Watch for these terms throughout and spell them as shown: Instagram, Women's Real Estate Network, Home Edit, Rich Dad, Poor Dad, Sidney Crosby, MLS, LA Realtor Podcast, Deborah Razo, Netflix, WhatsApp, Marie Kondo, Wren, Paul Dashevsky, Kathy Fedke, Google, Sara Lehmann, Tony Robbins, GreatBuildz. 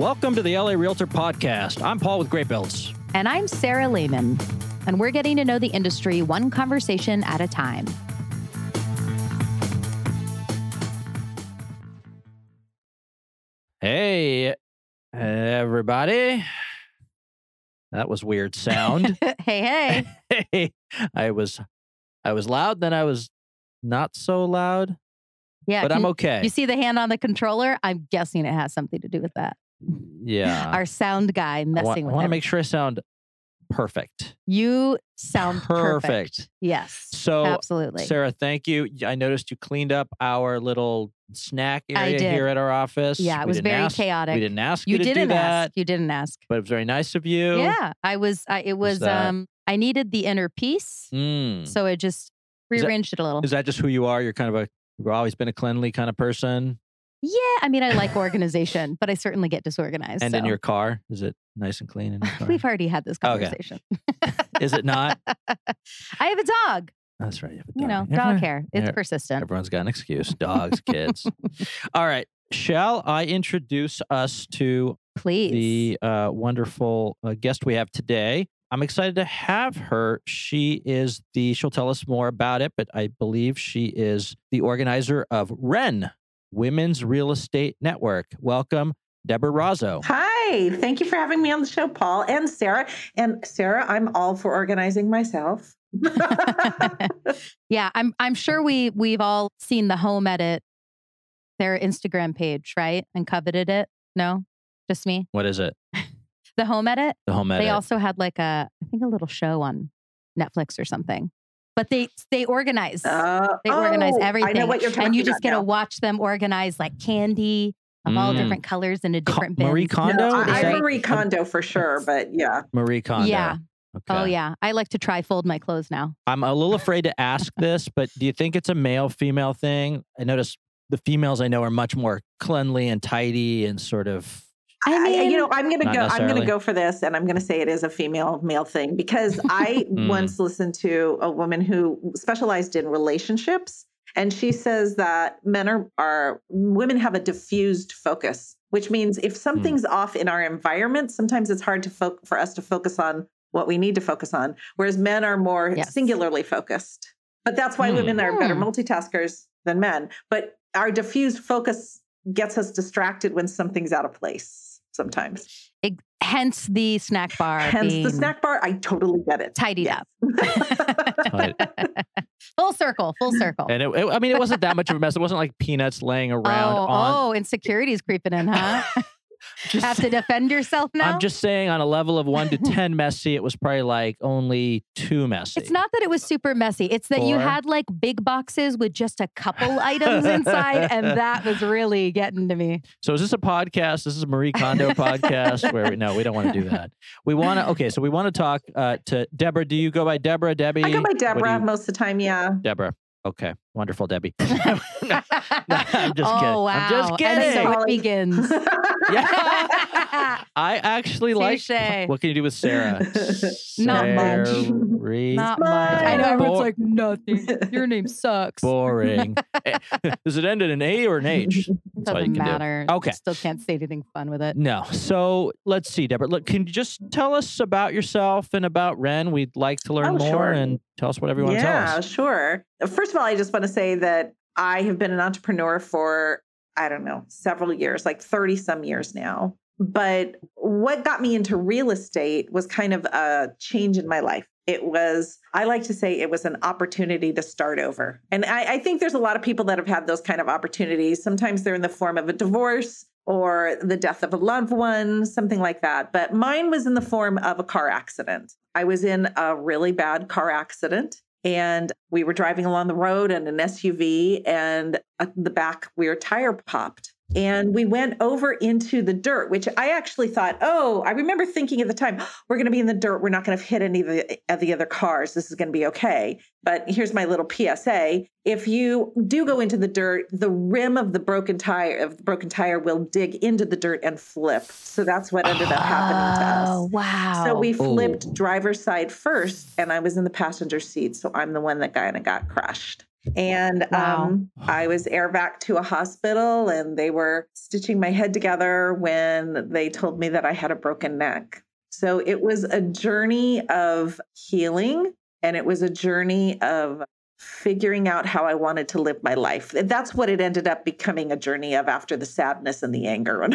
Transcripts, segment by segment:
Welcome to the LA Realtor Podcast. I'm Paul with GreatBuildz. And I'm Sara Lehmann. And we're getting to know the industry one conversation at a time. Hey, everybody. That was weird sound. Hey, hey. Hey. I was loud, then I was not so loud. Yeah. But I'm okay. You see the hand on the controller? I'm guessing it has something to do with that. Yeah. Our sound guy messing with it. I want to make sure I sound perfect. You sound perfect. Yes. So absolutely. Sara, thank you. I noticed you cleaned up our little snack area here at our office. Yeah, it was very chaotic. We didn't ask you to do that. You didn't ask. But it was very nice of you. Yeah, I needed the inner peace. Mm. So I just rearranged it a little. Is that just who you are? You're kind of you've always been a cleanly kind of person? Yeah, I mean, I like organization, but I certainly get disorganized. And in your car, is it nice and clean in your car? We've already had this conversation. Okay. Is it not? I have a dog. That's right. You have a dog. You know, dog hair. It's persistent. Everyone's got an excuse. Dogs, kids. All right. Shall I introduce us to the wonderful guest we have today? I'm excited to have her. She'll tell us more about it, but I believe she is the organizer of Wren, Women's Real Estate Network. Welcome, Deborah Razo. Hi, thank you for having me on the show, Paul and Sara. And Sara, I'm all for organizing myself. Yeah, I'm sure we've all seen the Home Edit, their Instagram page, right? And coveted it. No, just me. What is it? The Home Edit. The Home Edit. They also had I think a little show on Netflix or something. But they organize. Organize everything. I know what you're talking about. And you just get to watch them organize like candy of all different colors in a different bin. Marie Kondo? No, I'm Marie Kondo for sure, but yeah. Marie Kondo. Yeah. Okay. Oh, yeah. I like to fold my clothes now. I'm a little afraid to ask this, but do you think it's a male-female thing? I notice the females I know are much more cleanly and tidy and sort of... I'm going to go for this, and I'm going to say it is a female-male thing because I once listened to a woman who specialized in relationships, and she says that women have a diffused focus, which means if something's off in our environment, sometimes it's hard for us to focus on what we need to focus on, whereas men are more singularly focused. But that's why women are better multitaskers than men. But our diffused focus gets us distracted when something's out of place. Sometimes. Hence the snack bar. I totally get it. Tidied up. Full circle. And it wasn't that much of a mess. It wasn't like peanuts laying around. Insecurity's creeping in, huh? Have to defend yourself now? I'm just saying on a level of 1 to 10 messy, it was probably like only 2 messy. It's not that it was super messy. It's that you had like big boxes with just a couple items inside. And that was really getting to me. So is this a podcast? This is a Marie Kondo podcast where we don't want to do that. So we want to talk to Deborah. Do you go by Deborah, Debbie? I go by Deborah most of the time. Yeah. Deborah. Okay. Wonderful, Debbie. No, I'm just kidding. Wow. I'm just kidding. And so it begins. Yeah. I actually like... What can you do with Sara? Not much. I know everyone's like, nothing. Your name sucks. Boring. Does it end in an A or an H? Doesn't matter. Okay. Still can't say anything fun with it. No. So let's see, Deborah. Look, can you just tell us about yourself and about Wren? We'd like to learn more and tell us whatever you want to tell us. Yeah, sure. First of all, I just want to say that I have been an entrepreneur for, I don't know, several years, like 30 some years now. But what got me into real estate was kind of a change in my life. I like to say it was an opportunity to start over. And I think there's a lot of people that have had those kind of opportunities. Sometimes they're in the form of a divorce or the death of a loved one, something like that. But mine was in the form of a car accident. I was in a really bad car accident. And we were driving along the road in an SUV, and at the back rear tire popped. And we went over into the dirt, which I actually thought, I remember thinking at the time, we're going to be in the dirt. We're not going to hit any of the other cars. This is going to be okay. But here's my little PSA. If you do go into the dirt, the rim of the broken tire will dig into the dirt and flip. So that's what ended up happening to us. Oh, wow. So we flipped driver's side first, and I was in the passenger seat. So I'm the one that kind of got crushed. And I was air vac to a hospital, and they were stitching my head together when they told me that I had a broken neck. So it was a journey of healing, and it was a journey of figuring out how I wanted to live my life. And that's what it ended up becoming a journey of after the sadness and the anger and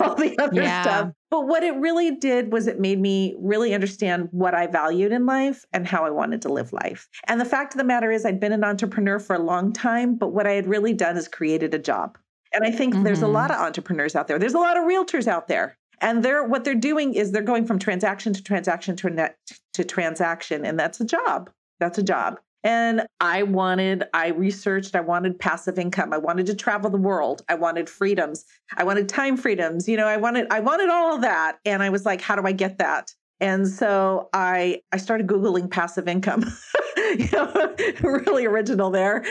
all the other stuff. But what it really did was it made me really understand what I valued in life and how I wanted to live life. And the fact of the matter is I'd been an entrepreneur for a long time, but what I had really done is created a job. And I think there's a lot of entrepreneurs out there. There's a lot of realtors out there. And what they're doing is they're going from transaction to transaction to transaction. And that's a job. That's a job. And I researched, I wanted passive income. I wanted to travel the world. I wanted freedoms. I wanted time freedoms. You know, I wanted all of that. And I was like, how do I get that? And so I started Googling passive income, you know, really original there.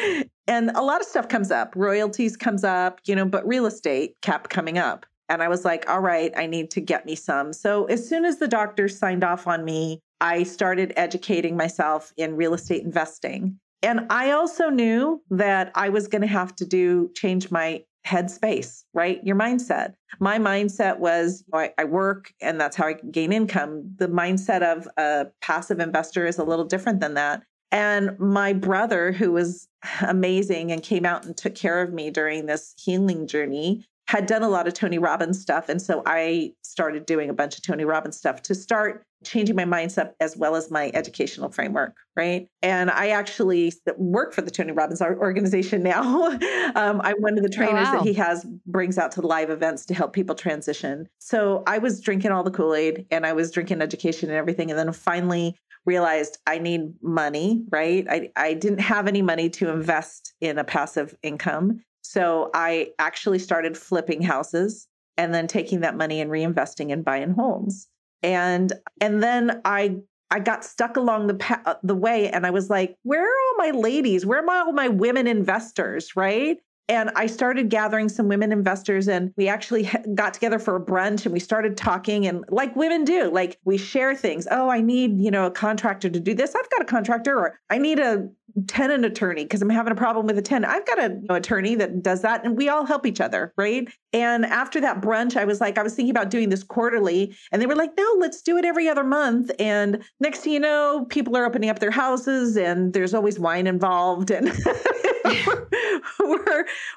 And a lot of stuff comes up, royalties comes up, you know, but real estate kept coming up. And I was like, all right, I need to get me some. So as soon as the doctor signed off on me, I started educating myself in real estate investing. And I also knew that I was going to have to change my headspace, right? Your mindset. My mindset was I work and that's how I gain income. The mindset of a passive investor is a little different than that. And my brother, who was amazing and came out and took care of me during this healing journey, had done a lot of Tony Robbins stuff. And so I started doing a bunch of Tony Robbins stuff to start changing my mindset as well as my educational framework, right? And I actually work for the Tony Robbins organization now. I'm one of the trainers that he brings out to live events to help people transition. So I was drinking all the Kool-Aid and I was drinking education and everything. And then finally realized I need money, right? I didn't have any money to invest in a passive income. So I actually started flipping houses and then taking that money and reinvesting and buying homes. And then I got stuck along the way and I was like, where are all my ladies? Where are all my women investors, right? And I started gathering some women investors and we actually got together for a brunch and we started talking and like women do, like we share things. Oh, I need, you know, a contractor to do this. I've got a contractor, or I need a tenant attorney because I'm having a problem with a tenant. I've got an attorney that does that. And we all help each other, right? And after that brunch, I was thinking about doing this quarterly. And they were like, no, let's do it every other month. And next thing you know, people are opening up their houses and there's always wine involved. And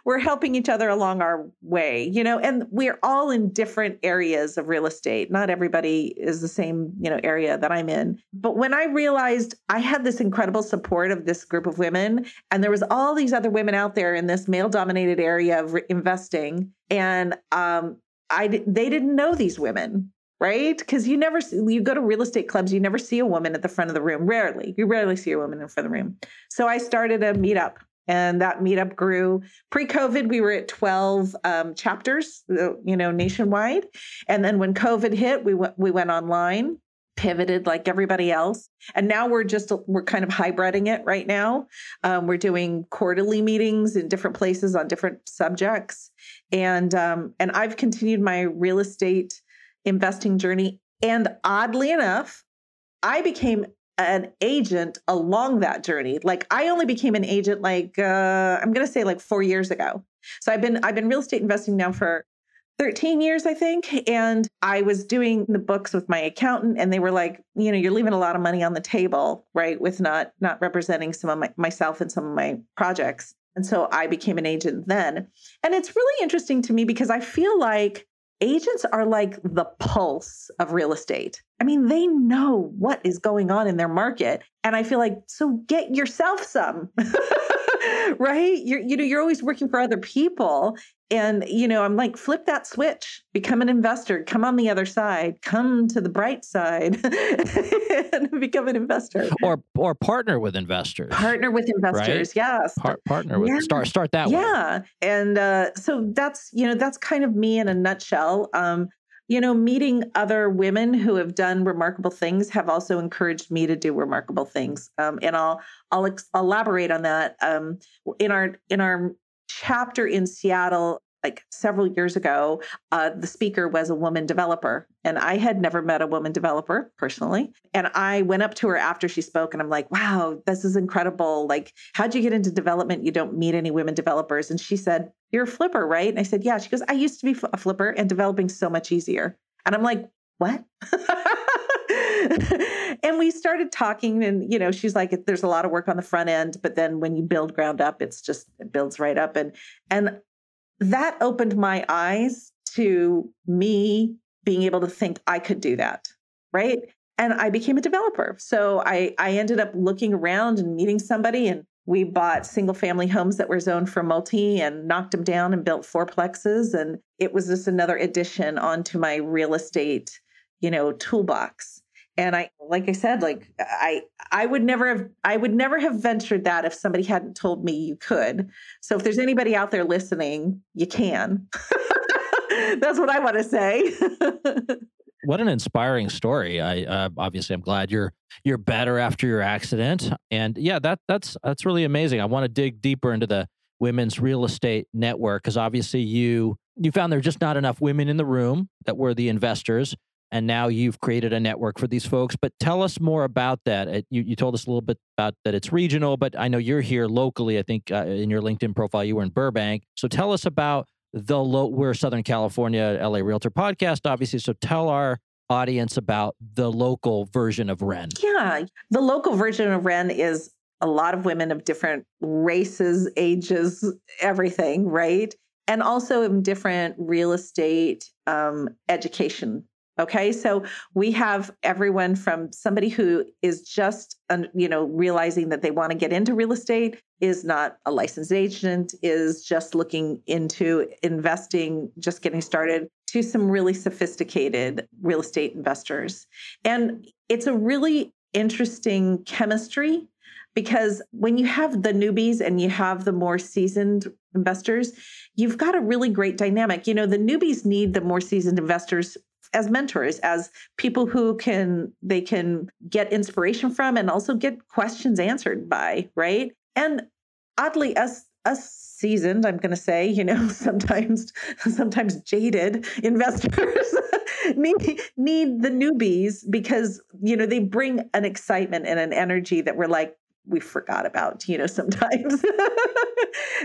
we're helping each other along our way, you know, and we're all in different areas of real estate. Not everybody is the same, you know, area that I'm in. But when I realized I had this incredible support of this group of women, and there was all these other women out there in this male-dominated area of investing, and they didn't know these women, right? Because you go to real estate clubs, you never see a woman at the front of the room. Rarely, you rarely see a woman in front of the room. So I started a meetup. And that meetup grew. Pre-COVID, we were at 12 chapters, you know, nationwide. And then when COVID hit, we went online, pivoted like everybody else. And now we're kind of hybriding it right now. We're doing quarterly meetings in different places on different subjects. And I've continued my real estate investing journey. And oddly enough, I became an agent along that journey. Like I only became an agent, like, I'm going to say like 4 years ago. So I've been real estate investing now for 13 years, I think. And I was doing the books with my accountant and they were like, you know, you're leaving a lot of money on the table, right? With not representing some of myself and some of my projects. And so I became an agent then. And it's really interesting to me because I feel like agents are like the pulse of real estate. I mean, they know what is going on in their market. And I feel like, so get yourself some, right? You're always working for other people. And, you know, I'm like, flip that switch, become an investor, come on the other side, come to the bright side and become an investor. Or partner with investors. Partner with investors, right? Yes. Partner with, start that way. Yeah. And so that's, you know, that's kind of me in a nutshell. You know, meeting other women who have done remarkable things have also encouraged me to do remarkable things. And I'll elaborate on that. In our chapter in Seattle, like several years ago, the speaker was a woman developer, and I had never met a woman developer personally. And I went up to her after she spoke and I'm like, wow, this is incredible. Like, how'd you get into development? You don't meet any women developers. And she said, you're a flipper, right? And I said, yeah. She goes, I used to be a flipper and developing's so much easier. And I'm like, what? And we started talking and, you know, she's like, there's a lot of work on the front end, but then when you build ground up, it builds right up. And that opened my eyes to me being able to think I could do that, right? And I became a developer. So I ended up looking around and meeting somebody, and we bought single family homes that were zoned for multi and knocked them down and built fourplexes. And it was just another addition onto my real estate, you know, toolbox. And I, like I said, like I would never have ventured that if somebody hadn't told me you could. So if there's anybody out there listening, you can. That's what I want to say. What an inspiring story. I'm glad you're better after your accident. And yeah, that's really amazing. I want to dig deeper into the Women's Real Estate Network, because obviously you found there are just not enough women in the room that were the investors. And now you've created a network for these folks. But tell us more about that. You told us a little bit about that it's regional, but I know you're here locally. I think in your LinkedIn profile, you were in Burbank. So tell us about we're Southern California, LA Realtor Podcast, obviously. So tell our audience about the local version of Wren. Yeah. The local version of Wren is a lot of women of different races, ages, everything, right? And also in different real estate education. Okay. So we have everyone from somebody who is just, you know, realizing that they want to get into real estate, is not a licensed agent, is just looking into investing, just getting started, to some really sophisticated real estate investors. And it's a really interesting chemistry, because when you have the newbies and you have the more seasoned investors, you've got a really great dynamic. You know, the newbies need the more seasoned investors as mentors, as people who they can get inspiration from and also get questions answered by, right? And oddly, us seasoned, I'm going to say, you know, sometimes jaded investors need the newbies, because, you know, they bring an excitement and an energy that we're like, we forgot about, you know, sometimes.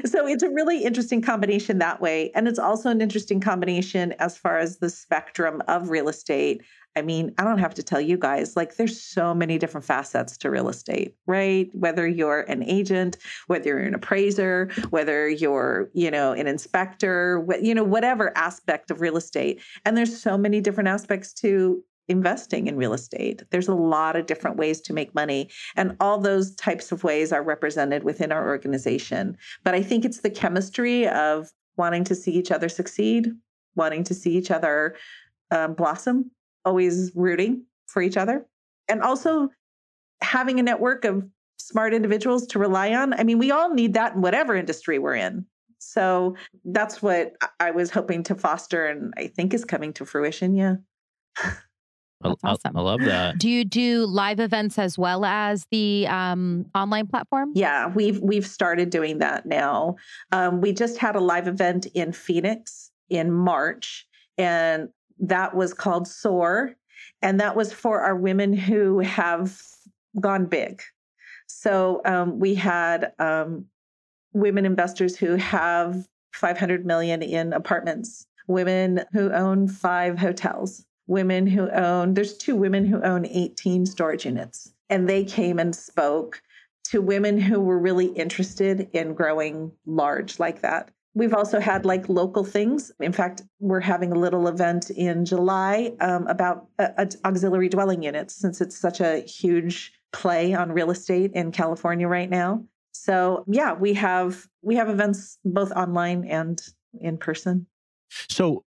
So it's a really interesting combination that way. And it's also an interesting combination as far as the spectrum of real estate. I mean, I don't have to tell you guys, like, there's so many different facets to real estate, right? Whether you're an agent, whether you're an appraiser, whether you're, you know, an inspector, you know, whatever aspect of real estate. And there's so many different aspects to investing in real estate. There's a lot of different ways to make money, and all those types of ways are represented within our organization. But I think it's the chemistry of wanting to see each other succeed, wanting to see each other blossom, always rooting for each other, and also having a network of smart individuals to rely on. I mean, we all need that in whatever industry we're in. So that's what I was hoping to foster, and I think is coming to fruition. Yeah. That's awesome. I love that. Do you do live events as well as the online platform? Yeah, we've started doing that now. We just had a live event in Phoenix in March, and that was called SOAR. And that was for our women who have gone big. So we had women investors who have 500 million in apartments, women who own 5 hotels, there's 2 women who own 18 storage units, and they came and spoke to women who were really interested in growing large like that. We've also had like local things. In fact, we're having a little event in July about auxiliary dwelling units, since it's such a huge play on real estate in California right now. So yeah, we have events both online and in person. So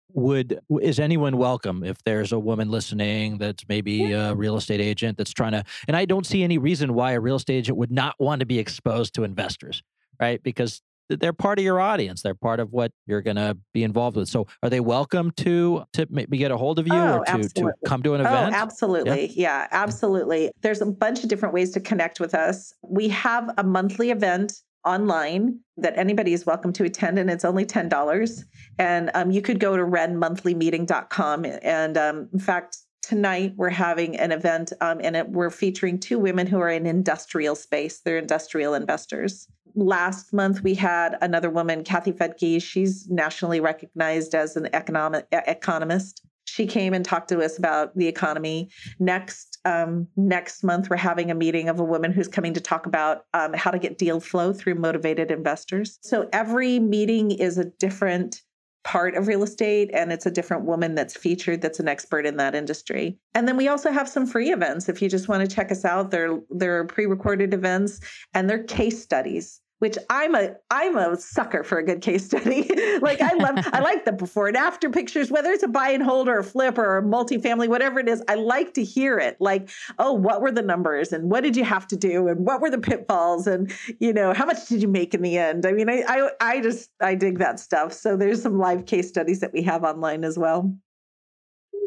is anyone welcome if there's a woman listening that's maybe a real estate agent that's trying to, and I don't see any reason why a real estate agent would not want to be exposed to investors, right? Because they're part of your audience. They're part of what you're going to be involved with. So are they welcome to maybe get a hold of you or to come to an event? Oh, absolutely. Yeah, absolutely. There's a bunch of different ways to connect with us. We have a monthly event online that anybody is welcome to attend, and it's only $10. And you could go to wrenmonthlymeeting.com. And in fact, tonight we're having an event and we're featuring two women who are in industrial space. They're industrial investors. Last month, we had another woman, Kathy Fedke. She's nationally recognized as an economist. She came and talked to us about the economy. Next month, we're having a meeting of a woman who's coming to talk about how to get deal flow through motivated investors. So every meeting is a different part of real estate, and it's a different woman that's featured that's an expert in that industry. And then we also have some free events. If you just want to check us out, they're pre-recorded events, and they're case studies, which I'm a sucker for a good case study. Like I like the before and after pictures, whether it's a buy and hold or a flip or a multifamily, whatever it is, I like to hear it. Like, oh, what were the numbers and what did you have to do? And what were the pitfalls? And, you know, how much did you make in the end? I mean, I dig that stuff. So there's some live case studies that we have online as well.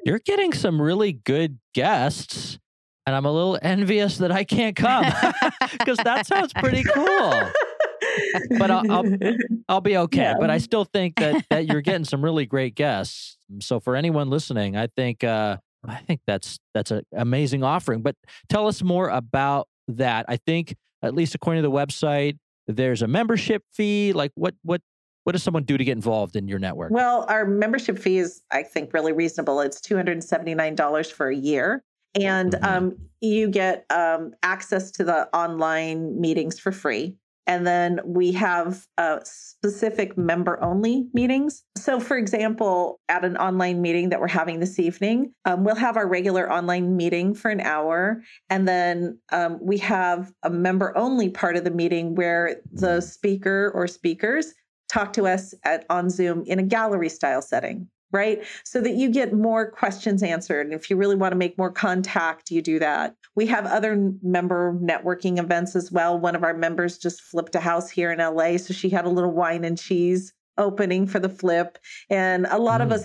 You're getting some really good guests. And I'm a little envious that I can't come because that sounds pretty cool. But I'll be okay. Yeah. But I still think that you're getting some really great guests. So for anyone listening, I think that's an amazing offering. But tell us more about that. I think, at least according to the website, there's a membership fee. Like what does someone do to get involved in your network? Well, our membership fee is, I think, really reasonable. It's $279 for a year. And mm-hmm. You get access to the online meetings for free. And then we have specific member-only meetings. So, for example, at an online meeting that we're having this evening, we'll have our regular online meeting for an hour. And then we have a member-only part of the meeting where the speaker or speakers talk to us on Zoom in a gallery-style setting, right? So that you get more questions answered. And if you really want to make more contact, you do that. We have other member networking events as well. One of our members just flipped a house here in LA. So she had a little wine and cheese opening for the flip. And a lot of us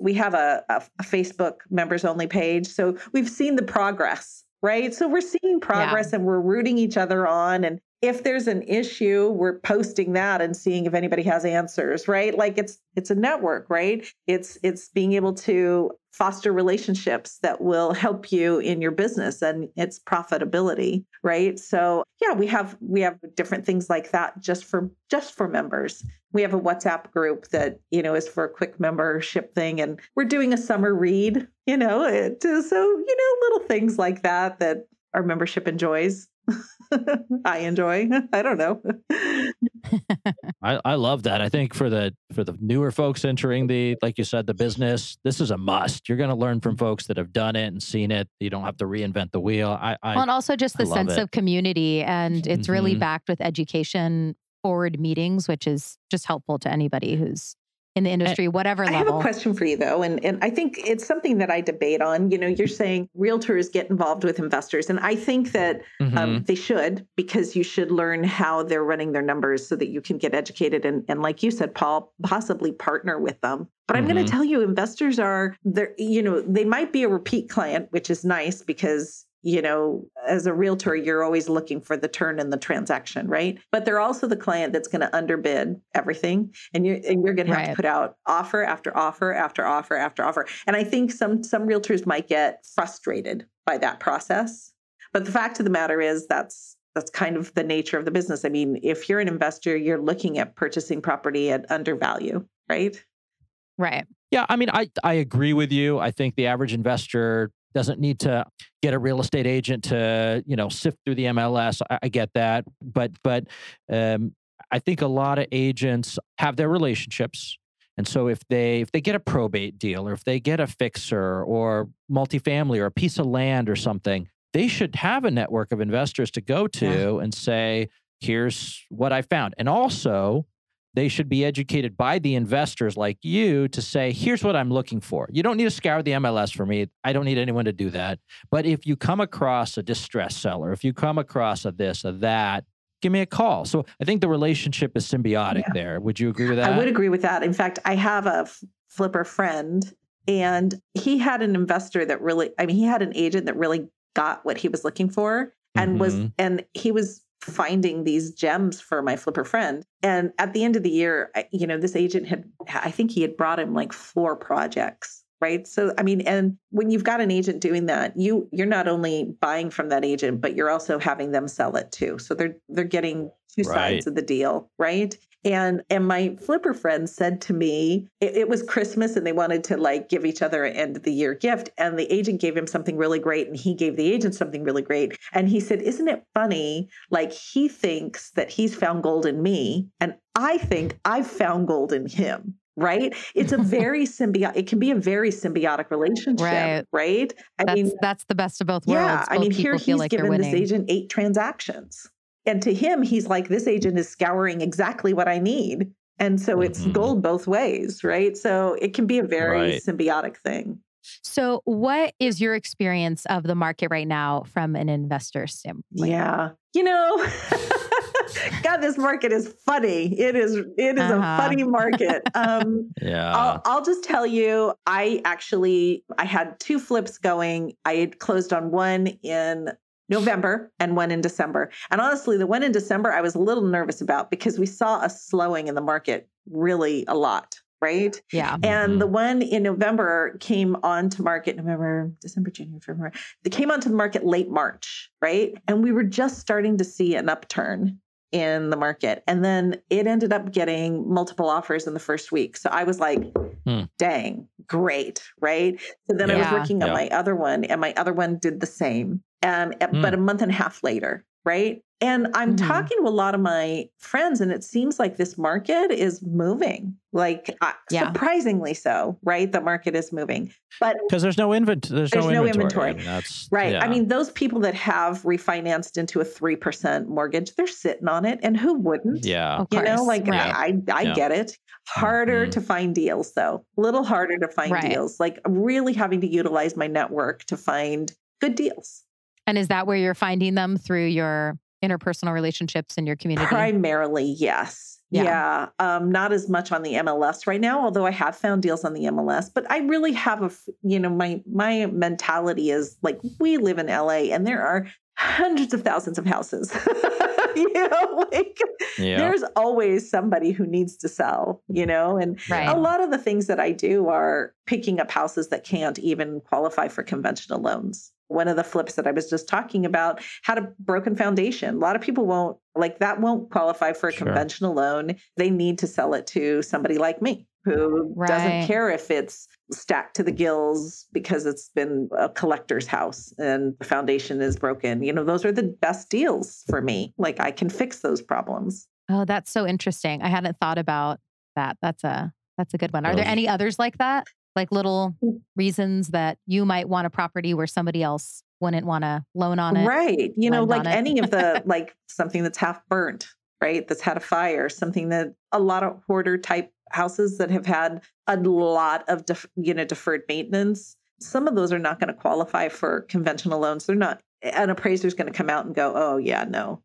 we have a Facebook members only page. So we've seen the progress, right? So we're seeing progress and we're rooting each other on. And if there's an issue, we're posting that and seeing if anybody has answers, right? Like it's a network, right? It's being able to foster relationships that will help you in your business and its profitability, right? So yeah, we have different things like that just for members. We have a WhatsApp group that, you know, is for a quick membership thing, and we're doing a summer read, you know, little things like that our membership enjoys. I enjoy. I don't know. I love that. I think for the newer folks entering like you said, the business, this is a must. You're going to learn from folks that have done it and seen it. You don't have to reinvent the wheel. And also just the sense of community, and it's really backed with education forward meetings, which is just helpful to anybody who's in the industry, whatever level. I have a question for you though. And I think it's something that I debate on. You know, you're saying realtors get involved with investors. And I think that they should, because you should learn how they're running their numbers so that you can get educated. And like you said, Paul, possibly partner with them. But I'm going to tell you, investors they might be a repeat client, which is nice because, you know, as a realtor, you're always looking for the turn in the transaction, right? But they're also the client that's going to underbid everything. And you're going to have to put out offer after offer after offer after offer. And I think some realtors might get frustrated by that process. But the fact of the matter is that's kind of the nature of the business. I mean, if you're an investor, you're looking at purchasing property at undervalue, right? Right. Yeah. I mean, I agree with you. I think the average investor doesn't need to get a real estate agent to, you know, sift through the MLS. I get that. But I think a lot of agents have their relationships. And so if they get a probate deal, or if they get a fixer or multifamily or a piece of land or something, they should have a network of investors to go to and say, here's what I found. And also, they should be educated by the investors like you to say, here's what I'm looking for. You don't need to scour the MLS for me. I don't need anyone to do that. But if you come across a distressed seller, if you come across a this, a that, give me a call. So I think the relationship is symbiotic there. Would you agree with that? I would agree with that. In fact, I have a flipper friend, and he had an investor that really, he had an agent that really got what he was looking for, and he was finding these gems for my flipper friend. And at the end of the year, you know, this agent had, I think he had brought him like 4 projects, right? So, I mean, and when you've got an agent doing that, you're not only buying from that agent, but you're also having them sell it too. So they're getting two sides of the deal, right? And my flipper friend said to me, it was Christmas and they wanted to like give each other an end of the year gift. And the agent gave him something really great. And he gave the agent something really great. And he said, isn't it funny? Like he thinks that he's found gold in me. And I think I've found gold in him. Right. It's a very symbiotic, it can be a very symbiotic relationship. Right. I mean, that's the best of both worlds. Yeah. I mean, here he's like given this agent 8 transactions. And to him, he's like, this agent is scouring exactly what I need. And so it's gold both ways, right? So it can be a very symbiotic thing. So what is your experience of the market right now from an investor standpoint? Yeah. You know, God, this market is funny. It is a funny market. Yeah. I'll just tell you, I had 2 flips going. I had closed on one in November and one in December. And honestly, the one in December, I was a little nervous about because we saw a slowing in the market really a lot, right? Yeah. And the one in November came onto market, They came onto the market late March, right? And we were just starting to see an upturn in the market. And then it ended up getting multiple offers in the first week. So I was like, dang, great, right? So then I was working on my other one and my other one did the same. But a month and a half later, right? And I'm talking to a lot of my friends and it seems like this market is moving, like surprisingly so, right? The market is moving. But because there's no inventory. Right. Yeah. I mean, those people that have refinanced into a 3% mortgage, they're sitting on it and who wouldn't? Yeah. You know, like I get it. Harder to find deals though. A little harder to find deals. Like really having to utilize my network to find good deals. And is that where you're finding them through your interpersonal relationships in your community? Primarily, yes. Yeah. Not as much on the MLS right now, although I have found deals on the MLS, but I really have my mentality is like, we live in LA and there are hundreds of thousands of houses. You know, like there's always somebody who needs to sell, you know, and a lot of the things that I do are picking up houses that can't even qualify for conventional loans. One of the flips that I was just talking about had a broken foundation. A lot of people won't qualify for a conventional loan. They need to sell it to somebody like me who doesn't care if it's stacked to the gills because it's been a collector's house and the foundation is broken. You know, those are the best deals for me. Like I can fix those problems. Oh, that's so interesting. I hadn't thought about that. That's a good one. Are there any others like that? Like little reasons that you might want a property where somebody else wouldn't want to loan on it. Right. You know, like any of the, like something that's half burnt, right? That's had a fire, something that a lot of hoarder type houses that have had a lot of, deferred maintenance. Some of those are not going to qualify for conventional loans. They're not, an appraiser's going to come out and go, oh yeah, no.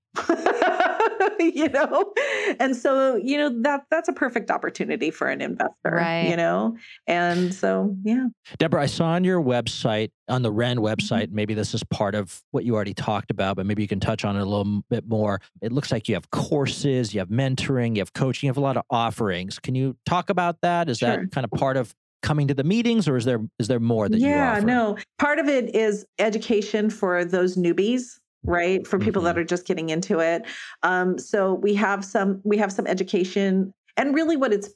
You know? And so, you know, that's a perfect opportunity for an investor, you know? And so, yeah. Deborah, I saw on your website, on the Wren website, maybe this is part of what you already talked about, but maybe you can touch on it a little bit more. It looks like you have courses, you have mentoring, you have coaching, you have a lot of offerings. Can you talk about that? Is that kind of part of coming to the meetings or is there more that you offer? Yeah, no. Part of it is education for those newbies. Right. For people that are just getting into it. So we have some education and really what it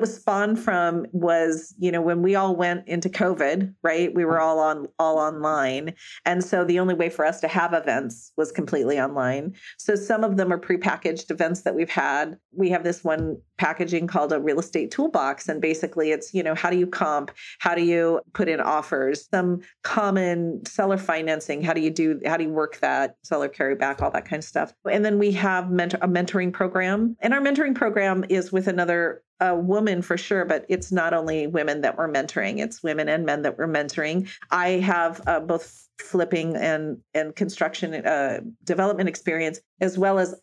was spawned from was, you know, when we all went into COVID, right, we were all online. And so the only way for us to have events was completely online. So some of them are prepackaged events that we've had. We have this one packaging called a real estate toolbox. And basically it's, you know, how do you comp? How do you put in offers? Some common seller financing. How do you work that seller carry back, all that kind of stuff. And then we have a mentoring program, and our mentoring program is with a woman for sure, but it's not only women that we're mentoring, it's women and men that we're mentoring. I have both flipping and construction development experience, as well as,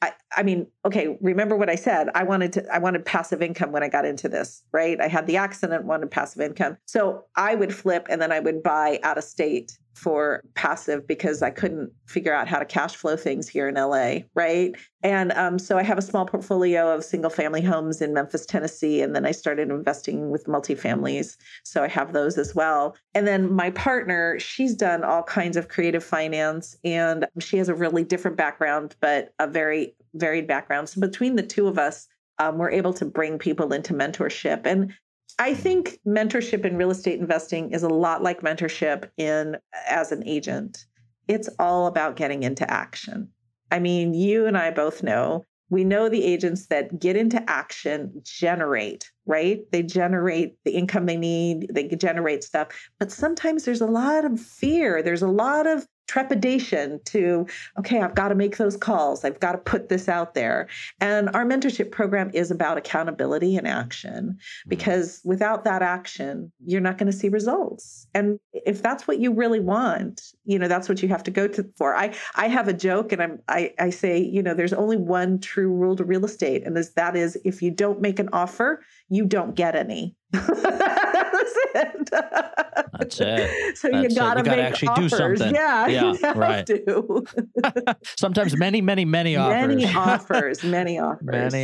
remember what I said, I wanted passive income when I got into this, right? I had the accident, wanted passive income. So I would flip and then I would buy out of state for passive because I couldn't figure out how to cash flow things here in LA, right? And so I have a small portfolio of single family homes in Memphis, Tennessee, and then I started investing with multifamilies. So I have those as well. And then my partner, she's done all kinds of creative finance, and she has a really different background, but a very varied background. So between the two of us, we're able to bring people into mentorship. And I think mentorship in real estate investing is a lot like mentorship in as an agent. It's all about getting into action. I mean, you and I both know, we know the agents that get into action generate, right? They generate the income they need, they generate stuff. But sometimes there's a lot of fear. There's a lot of trepidation to, okay, I've got to make those calls. I've got to put this out there. And our mentorship program is about accountability and action, because without that action, you're not going to see results. And if that's what you really want, you know, that's what you have to go to for. I have a joke, and I say, you know, there's only one true rule to real estate. And that is, if you don't make an offer, you don't get any. That's it. So that's you gotta actually offers. Do something. Yeah, you have right. to. Sometimes many offers. Many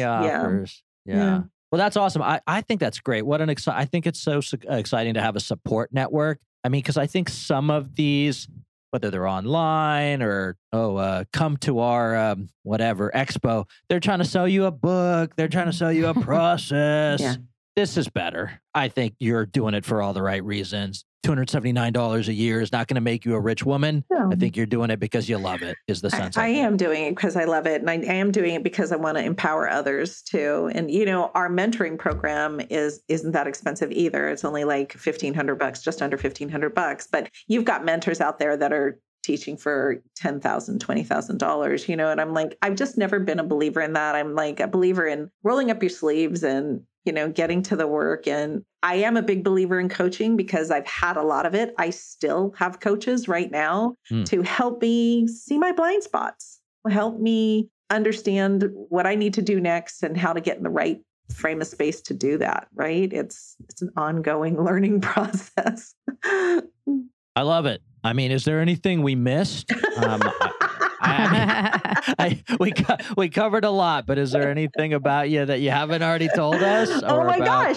offers. Yeah. Well, that's awesome. I think that's great. What an I think it's so exciting to have a support network. I mean, because I think some of these, whether they're online or, come to our whatever expo, they're trying to sell you a book. They're trying to sell you a process. Yeah. This is better. I think you're doing it for all the right reasons. $279 a year is not going to make you a rich woman. No. I think you're doing it because you love it, is the sense. I am doing it because I love it. And I am doing it because I want to empower others too. And, you know, our mentoring program isn't that expensive either. It's only like $1,500, just under $1,500. But you've got mentors out there that are teaching for $10,000, $20,000, you know, and I'm like, I've just never been a believer in that. I'm like a believer in rolling up your sleeves and, you know, getting to the work. And I am a big believer in coaching because I've had a lot of it. I still have coaches right now to help me see my blind spots, help me understand what I need to do next and how to get in the right frame of space to do that, right? It's an ongoing learning process. I love it. I mean, is there anything we missed? We covered a lot, but is there anything about you that you haven't already told us?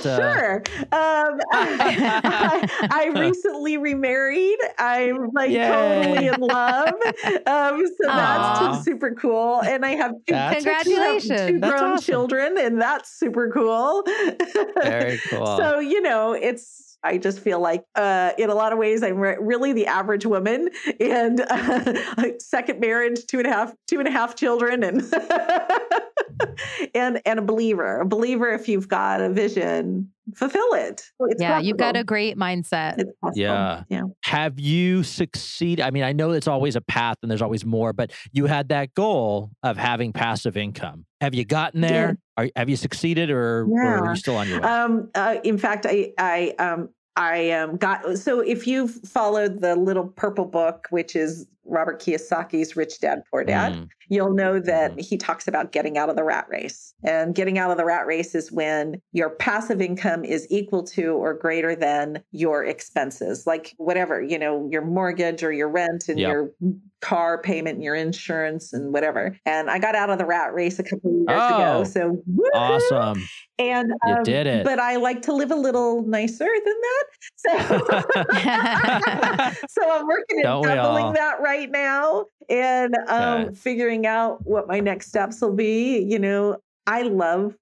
Sure. I recently remarried. I'm like totally in love. So that's just super cool. And I have two grown children, and that's super cool. Very cool. So, you know, I just feel like in a lot of ways, I'm really the average woman, and second marriage, two and a half children, and and a believer. If you've got a vision, fulfill it. It's possible. You've got a great mindset. Yeah. Have you succeeded? I mean, I know it's always a path and there's always more, but you had that goal of having passive income. Have you gotten there? Yeah. Have you succeeded, or are you still on your way? In fact, I got, so if you've followed the little purple book, which is Robert Kiyosaki's Rich Dad, Poor Dad, you'll know that he talks about getting out of the rat race. And getting out of the rat race is when your passive income is equal to or greater than your expenses, like whatever, you know, your mortgage or your rent and your car payment and your insurance and whatever. And I got out of the rat race a couple of years ago. So woo-hoo! Awesome. And you did it. But I like to live a little nicer than that. So, so I'm working at doubling that right now and figuring out what my next steps will be. You know, I love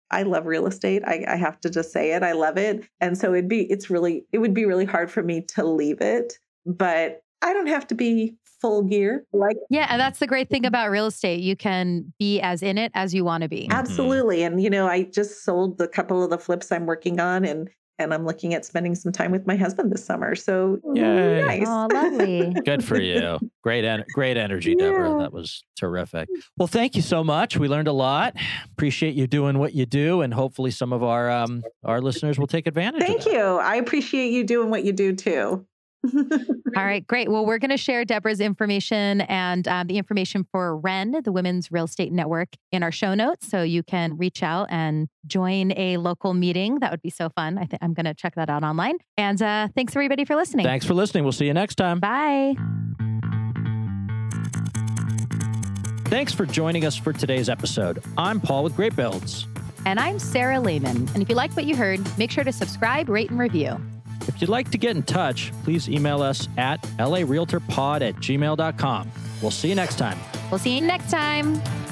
real estate. I have to just say it. I love it. And so it would be really hard for me to leave it, but I don't have to be full gear. And that's the great thing about real estate. You can be as in it as you want to be. Absolutely. And, you know, I just sold a couple of the flips I'm working on, and I'm looking at spending some time with my husband this summer. So nice. Oh, lovely. Good for you. Great energy, Deborah. Yeah. That was terrific. Well, thank you so much. We learned a lot. Appreciate you doing what you do, and hopefully some of our listeners will take advantage of that. Thank you. I appreciate you doing what you do too. All right, great. Well, we're going to share Deborah's information and the information for Wren, the Women's Real Estate Network, in our show notes. So you can reach out and join a local meeting. That would be so fun. I think I'm going to check that out online. And thanks everybody for listening. We'll see you next time. Bye. Thanks for joining us for today's episode. I'm Paul with GreatBuildz. And I'm Sara Lehmann. And if you like what you heard, make sure to subscribe, rate, and review. If you'd like to get in touch, please email us at larealtorpod@gmail.com. We'll see you next time.